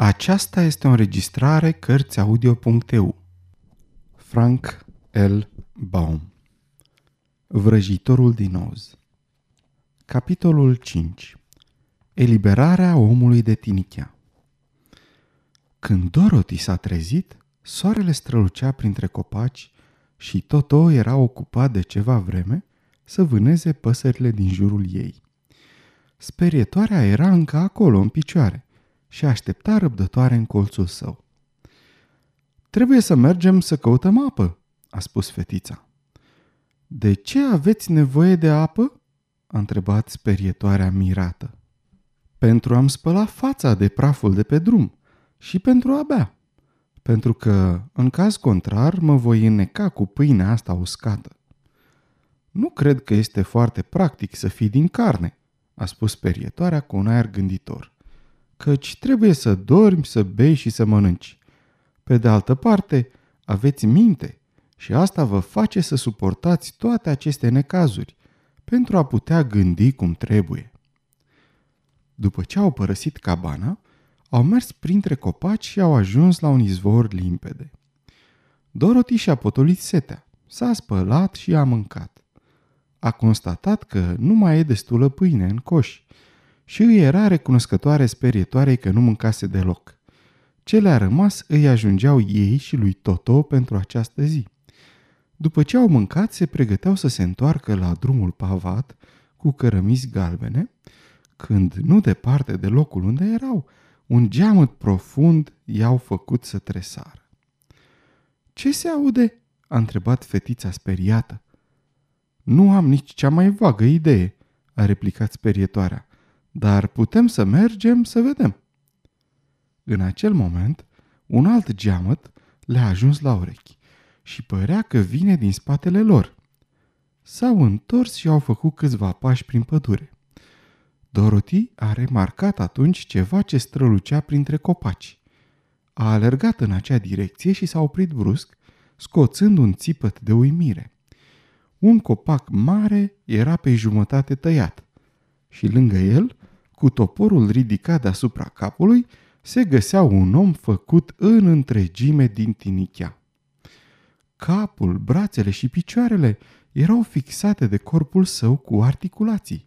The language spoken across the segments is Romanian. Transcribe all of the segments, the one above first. Aceasta este o înregistrare CărțiAudio.eu. Frank L. Baum. Vrăjitorul din oz. Capitolul 5. Eliberarea omului de tinichea. Când Dorothy s-a trezit, soarele strălucea printre copaci și Toto era ocupat de ceva vreme să vâneze păsările din jurul ei. Sperietoarea era încă acolo, în picioare, și aștepta răbdătoare în colțul său. „Trebuie să mergem să căutăm apă," a spus fetița. „De ce aveți nevoie de apă?" a întrebat sperietoarea mirată. „Pentru a-mi spăla fața de praful de pe drum și pentru a bea, pentru că, în caz contrar, mă voi înneca cu pâinea asta uscată." „Nu cred că este foarte practic să fii din carne," a spus sperietoarea cu un aer gânditor, „căci trebuie să dormi, să bei și să mănânci. Pe de altă parte, aveți minte și asta vă face să suportați toate aceste necazuri pentru a putea gândi cum trebuie." După ce au părăsit cabana, au mers printre copaci și au ajuns la un izvor limpede. Dorothy și-a potolit setea, s-a spălat și a mâncat. A constatat că nu mai e destulă pâine în coș și îi era recunoscătoare sperietoarei că nu mâncase deloc. Ce le-a rămas îi ajungeau ei și lui Toto pentru această zi. După ce au mâncat, se pregăteau să se întoarcă la drumul pavat cu cărămizi galbene, când, nu departe de locul unde erau, un geamăt profund i-au făcut să tresară. „Ce se aude?" a întrebat fetița speriată. „Nu am nici cea mai vagă idee," a replicat sperietoarea, „dar putem să mergem să vedem." În acel moment, un alt geamăt le-a ajuns la urechi și părea că vine din spatele lor. S-au întors și au făcut câțiva pași prin pădure. Dorothy a remarcat atunci ceva ce strălucea printre copaci. A alergat în acea direcție și s-a oprit brusc, scoțând un țipăt de uimire. Un copac mare era pe jumătate tăiat și lângă el, cu toporul ridicat deasupra capului, se găsea un om făcut în întregime din tinichea. Capul, brațele și picioarele erau fixate de corpul său cu articulații,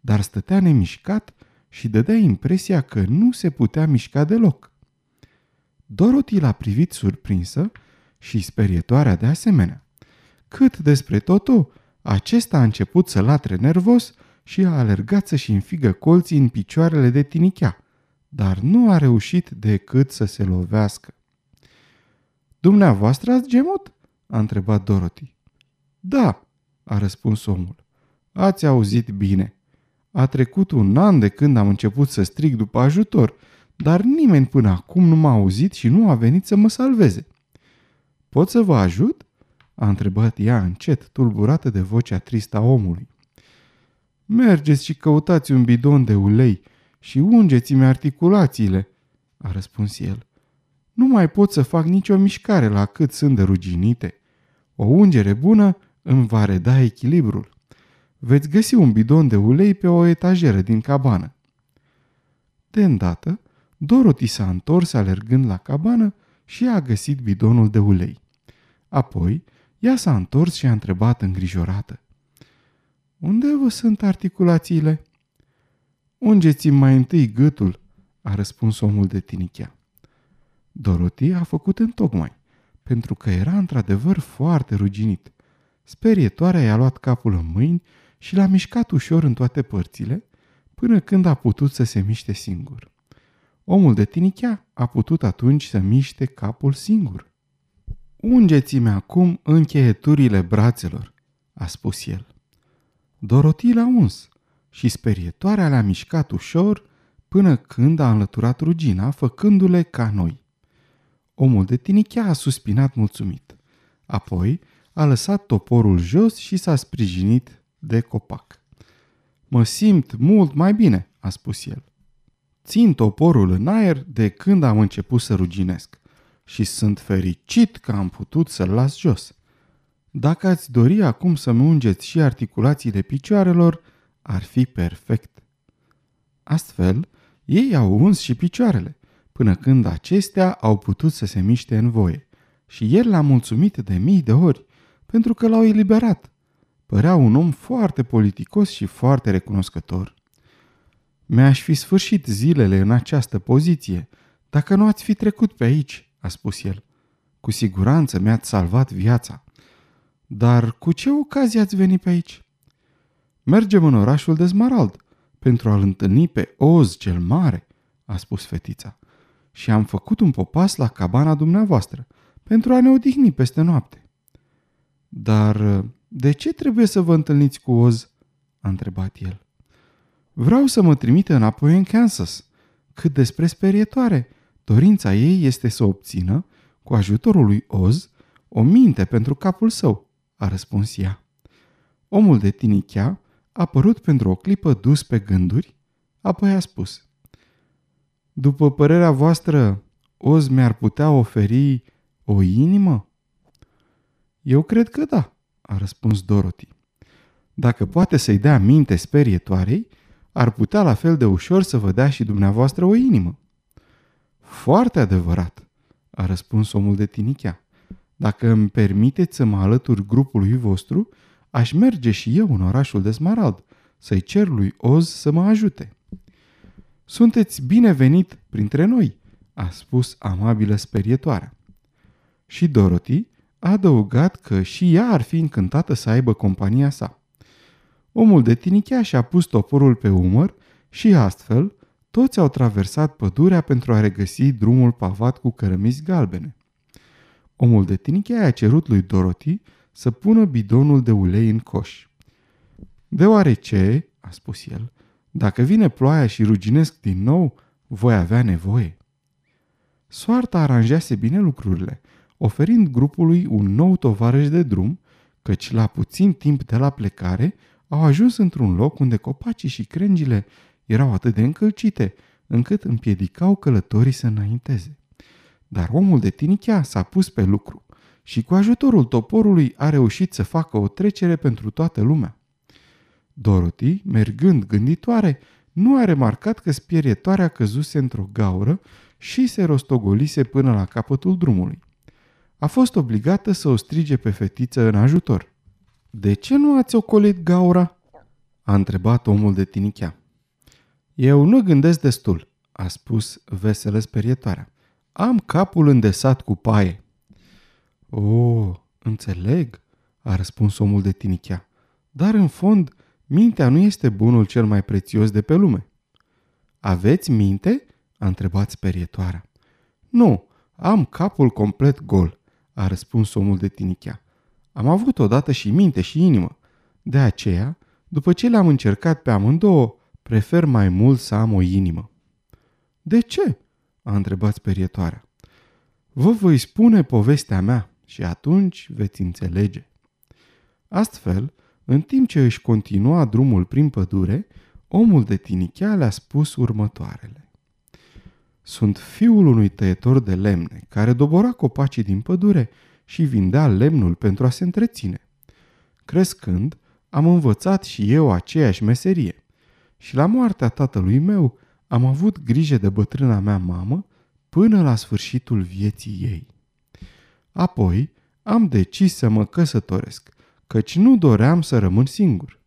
dar stătea nemișcat și dădea impresia că nu se putea mișca deloc. Dorothy l-a privit surprinsă și sperietoarea de asemenea. Cât despre Toto, acesta a început să latre nervos și a alergat să-și înfigă colții în picioarele de tinichea, dar nu a reușit decât să se lovească. „Dumneavoastră ați gemut?" a întrebat Dorothy. „Da," a răspuns omul. „Ați auzit bine. A trecut un an de când am început să strig după ajutor, dar nimeni până acum nu m-a auzit și nu a venit să mă salveze." „Pot să vă ajut?" a întrebat ea încet, tulburată de vocea tristă a omului. „Mergeți și căutați un bidon de ulei și ungeți-mi articulațiile," a răspuns el. „Nu mai pot să fac nicio mișcare la cât sunt de ruginite. O ungere bună îmi va reda echilibrul. Veți găsi un bidon de ulei pe o etajeră din cabană." De îndată, Dorothy s-a întors alergând la cabană și a găsit bidonul de ulei. Apoi, ea s-a întors și a întrebat îngrijorată: „Unde vă sunt articulațiile?" „Ungeți-mi mai întâi gâtul," a răspuns omul de tinichea. Dorothy a făcut întocmai, pentru că era într-adevăr foarte ruginit. Sperietoarea i-a luat capul în mâini și l-a mișcat ușor în toate părțile, până când a putut să se miște singur. Omul de tinichea a putut atunci să miște capul singur. „Ungeți-mi acum încheieturile brațelor," a spus el. Dorothy l-a uns și sperietoarea le-a mișcat ușor până când a înlăturat rugina, făcându-le ca noi. Omul de tinichea a suspinat mulțumit. Apoi a lăsat toporul jos și s-a sprijinit de copac. „Mă simt mult mai bine," a spus el. „Țin toporul în aer de când am început să ruginesc și sunt fericit că am putut să-l las jos. Dacă ați dori acum să-mi ungeți și articulațiile picioarelor, ar fi perfect." Astfel, ei au uns și picioarele, până când acestea au putut să se miște în voie. Și el l-a mulțumit de mii de ori, pentru că l-au eliberat. Părea un om foarte politicos și foarte recunoscător. Mi-aș fi sfârșit zilele în această poziție, dacă nu ați fi trecut pe aici, a spus el. Cu siguranță mi-ați salvat viața. Dar cu ce ocazie ați venit pe aici? Mergem în orașul de Smarald, pentru a-l întâlni pe Oz cel mare, a spus fetița. Și am făcut un popas la cabana dumneavoastră, pentru a ne odihni peste noapte. Dar de ce trebuie să vă întâlniți cu Oz? A întrebat el. Vreau să mă trimite înapoi în Kansas. Cât despre sperietoare, dorința ei este să obțină, cu ajutorul lui Oz, o minte pentru capul său, a răspuns ea. Omul de tinichea a părut pentru o clipă dus pe gânduri, apoi a spus. După părerea voastră, Oz mi-ar putea oferi o inimă? Eu cred că da, a răspuns Dorothy. Dacă poate să-i dea minte sperietoarei, ar putea la fel de ușor să vă dea și dumneavoastră o inimă. Foarte adevărat, a răspuns omul de tinichea. Dacă îmi permiteți să mă alătur grupului vostru, aș merge și eu în orașul de Smarald, să-i cer lui Oz să mă ajute. Sunteți binevenit printre noi, a spus amabilă sperietoarea. Și Dorothy a adăugat că și ea ar fi încântată să aibă compania sa. Omul de tinichea și-a pus toporul pe umăr și astfel toți au traversat pădurea pentru a regăsi drumul pavat cu cărămizi galbene. Omul de tinichea a cerut lui Dorothy să pună bidonul de ulei în coș. Deoarece, a spus el, dacă vine ploaia și ruginesc din nou, voi avea nevoie. Soarta aranjase bine lucrurile, oferind grupului un nou tovarăș de drum, căci la puțin timp de la plecare au ajuns într-un loc unde copacii și crengile erau atât de încălcite, încât împiedicau călătorii să înainteze. Dar omul de tinichea s-a pus pe lucru și cu ajutorul toporului a reușit să facă o trecere pentru toată lumea. Dorothy, mergând gânditoare, nu a remarcat că sperietoarea căzuse într-o gaură și se rostogolise până la capătul drumului. A fost obligată să o strige pe fetiță în ajutor. De ce nu ați ocolit gaura?" a întrebat omul de tinichea. Eu nu gândesc destul," a spus veselă sperietoarea. Am capul îndesat cu paie." O, înțeleg," a răspuns omul de tinichea. Dar în fond, mintea nu este bunul cel mai prețios de pe lume." Aveți minte?" a întrebat sperietoarea. Nu, am capul complet gol," a răspuns omul de tinichea. Am avut odată și minte și inimă. De aceea, după ce le-am încercat pe amândouă, prefer mai mult să am o inimă. De ce? A întrebat sperietoarea. Vă voi spune povestea mea și atunci veți înțelege. Astfel, în timp ce își continua drumul prin pădure, omul de tinichea le-a spus următoarele. Sunt fiul unui tăietor de lemne care dobora copacii din pădure și vindea lemnul pentru a se întreține. Crescând, am învățat și eu aceeași meserie și la moartea tatălui meu am avut grijă de bătrâna mea mamă până la sfârșitul vieții ei. Apoi am decis să mă căsătoresc, căci nu doream să rămân singur.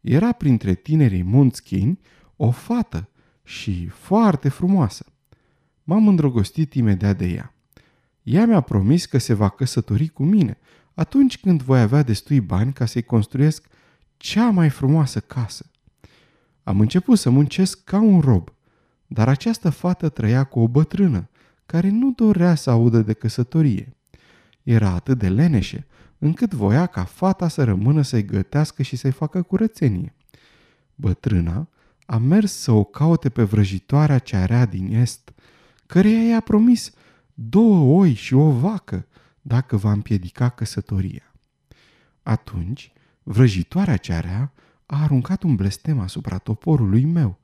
Era printre tinerii Munchkin o fată și foarte frumoasă. M-am îndrăgostit imediat de ea. Ea mi-a promis că se va căsători cu mine atunci când voi avea destui bani ca să-i construiesc cea mai frumoasă casă. Am început să muncesc ca un rob, dar această fată trăia cu o bătrână care nu dorea să audă de căsătorie. Era atât de leneșe încât voia ca fata să rămână să-i gătească și să-i facă curățenie. Bătrâna a mers să o caute pe vrăjitoarea cea rea din est, căreia i-a promis 2 oi și o vacă, dacă va împiedica căsătoria. Atunci, vrăjitoarea cea rea a aruncat un blestem asupra toporului meu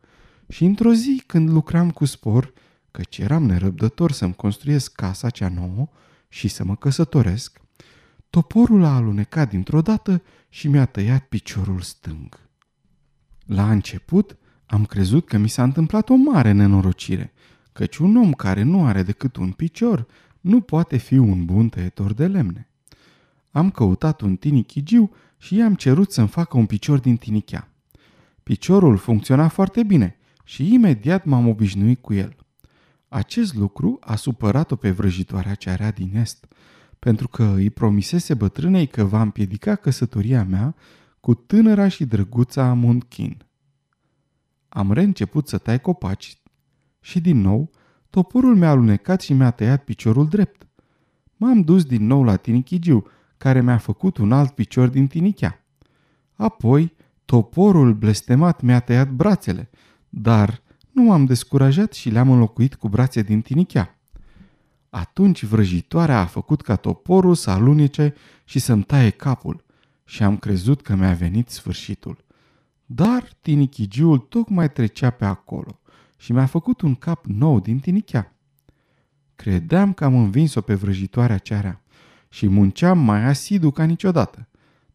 și într-o zi când lucram cu spor, căci eram nerăbdător să-mi construiesc casa cea nouă și să mă căsătoresc, toporul a alunecat dintr-o dată și mi-a tăiat piciorul stâng. La început am crezut că mi s-a întâmplat o mare nenorocire, căci un om care nu are decât un picior nu poate fi un bun tăietor de lemne. Am căutat un tinichigiu și i-am cerut să-mi facă un picior din tinichea. Piciorul funcționa foarte bine și imediat m-am obișnuit cu el. Acest lucru a supărat-o pe vrăjitoarea ce era din Est, pentru că îi promisese bătrânei că va împiedica căsătoria mea cu tânăra și drăguța Munchkin. Am reînceput să tai copaci și din nou toporul mi-a alunecat și mi-a tăiat piciorul drept. M-am dus din nou la tinichigiu, care mi-a făcut un alt picior din tinichea. Apoi toporul blestemat mi-a tăiat brațele, dar nu m-am descurajat și le-am înlocuit cu brațe din tinichea. Atunci vrăjitoarea a făcut ca toporul să alunece și să-mi taie capul și am crezut că mi-a venit sfârșitul. Dar tinichigiul tocmai trecea pe acolo și mi-a făcut un cap nou din tinichea. Credeam că am învins-o pe vrăjitoarea cea rea și munceam mai asidu ca niciodată,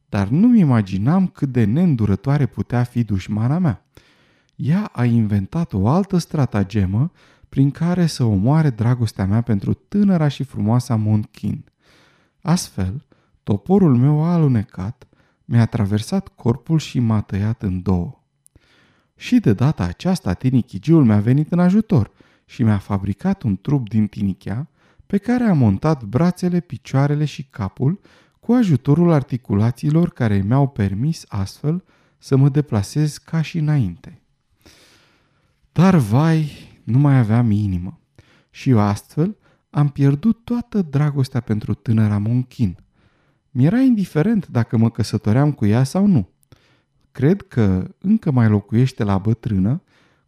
dar nu-mi imaginam cât de neîndurătoare putea fi dușmana mea. Ea a inventat o altă stratagemă prin care să omoare dragostea mea pentru tânăra și frumoasa Monquin. Astfel, toporul meu a alunecat, mi-a traversat corpul și m-a tăiat în două. Și de data aceasta tinichigiul mi-a venit în ajutor și mi-a fabricat un trup din tinichea pe care a montat brațele, picioarele și capul cu ajutorul articulațiilor care mi-au permis astfel să mă deplasez ca și înainte. Dar, vai, nu mai aveam inimă și eu astfel am pierdut toată dragostea pentru tânăra Monquin. Mi-era indiferent dacă mă căsătoream cu ea sau nu. Cred că încă mai locuiește la bătrână,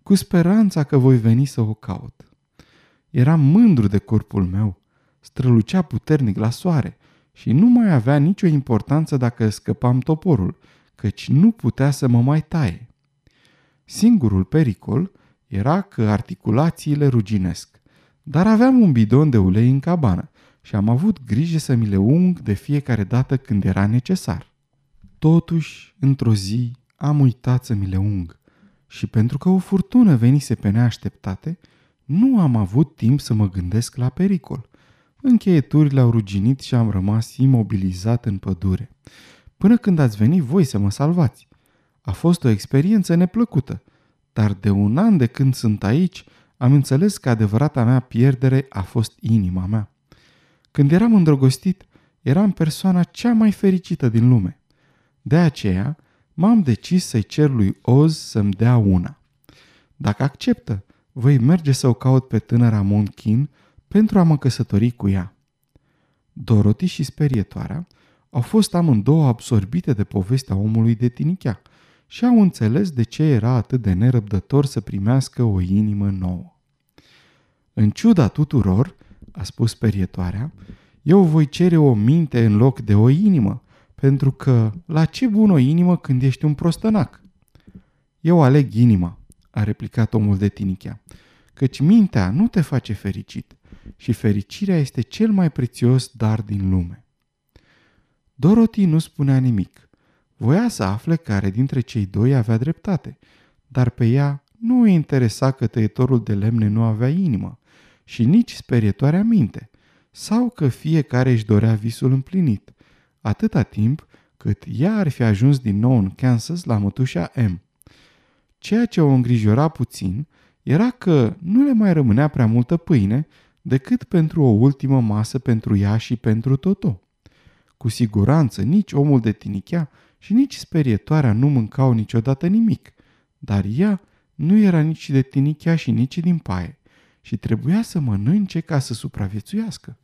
cu speranța că voi veni să o caut. Eram mândru de corpul meu, strălucea puternic la soare și nu mai avea nicio importanță dacă scăpam toporul, căci nu putea să mă mai taie. Singurul pericol era că articulațiile ruginesc, dar aveam un bidon de ulei în cabană și am avut grijă să mi le ung de fiecare dată când era necesar. Totuși, într-o zi, am uitat să mi le ung și pentru că o furtună venise pe neașteptate, nu am avut timp să mă gândesc la pericol. Încheieturile au ruginit și am rămas imobilizat în pădure, până când ați venit voi să mă salvați. A fost o experiență neplăcută, dar de un an de când sunt aici, am înțeles că adevărata mea pierdere a fost inima mea. Când eram îndrăgostit, eram persoana cea mai fericită din lume. De aceea, m-am decis să-i cer lui Oz să-mi dea una. Dacă acceptă, voi merge să o caut pe tânăra Monquin pentru a mă căsători cu ea. Dorothy și sperietoarea au fost amândouă absorbite de povestea omului de tinichea și au înțeles de ce era atât de nerăbdător să primească o inimă nouă. În ciuda tuturor, a spus sperietoarea, eu voi cere o minte în loc de o inimă, pentru că la ce bun o inimă când ești un prostănac? Eu aleg inima, a replicat omul de tinichea, căci mintea nu te face fericit și fericirea este cel mai prețios dar din lume. Dorothy nu spunea nimic. Voia să afle care dintre cei doi avea dreptate, dar pe ea nu îi interesa că tăietorul de lemne nu avea inimă și nici sperietoarea minte, sau că fiecare își dorea visul împlinit, atâta timp cât ea ar fi ajuns din nou în Kansas la mătușa M. Ceea ce o îngrijora puțin era că nu le mai rămânea prea multă pâine decât pentru o ultimă masă pentru ea și pentru Toto. Cu siguranță nici omul de tinichea și nici sperietoarea nu mâncau niciodată nimic, dar ea nu era nici de tinichea și nici din paie și trebuia să mănânce ca să supraviețuiască.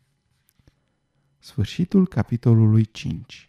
Sfârșitul capitolului 5.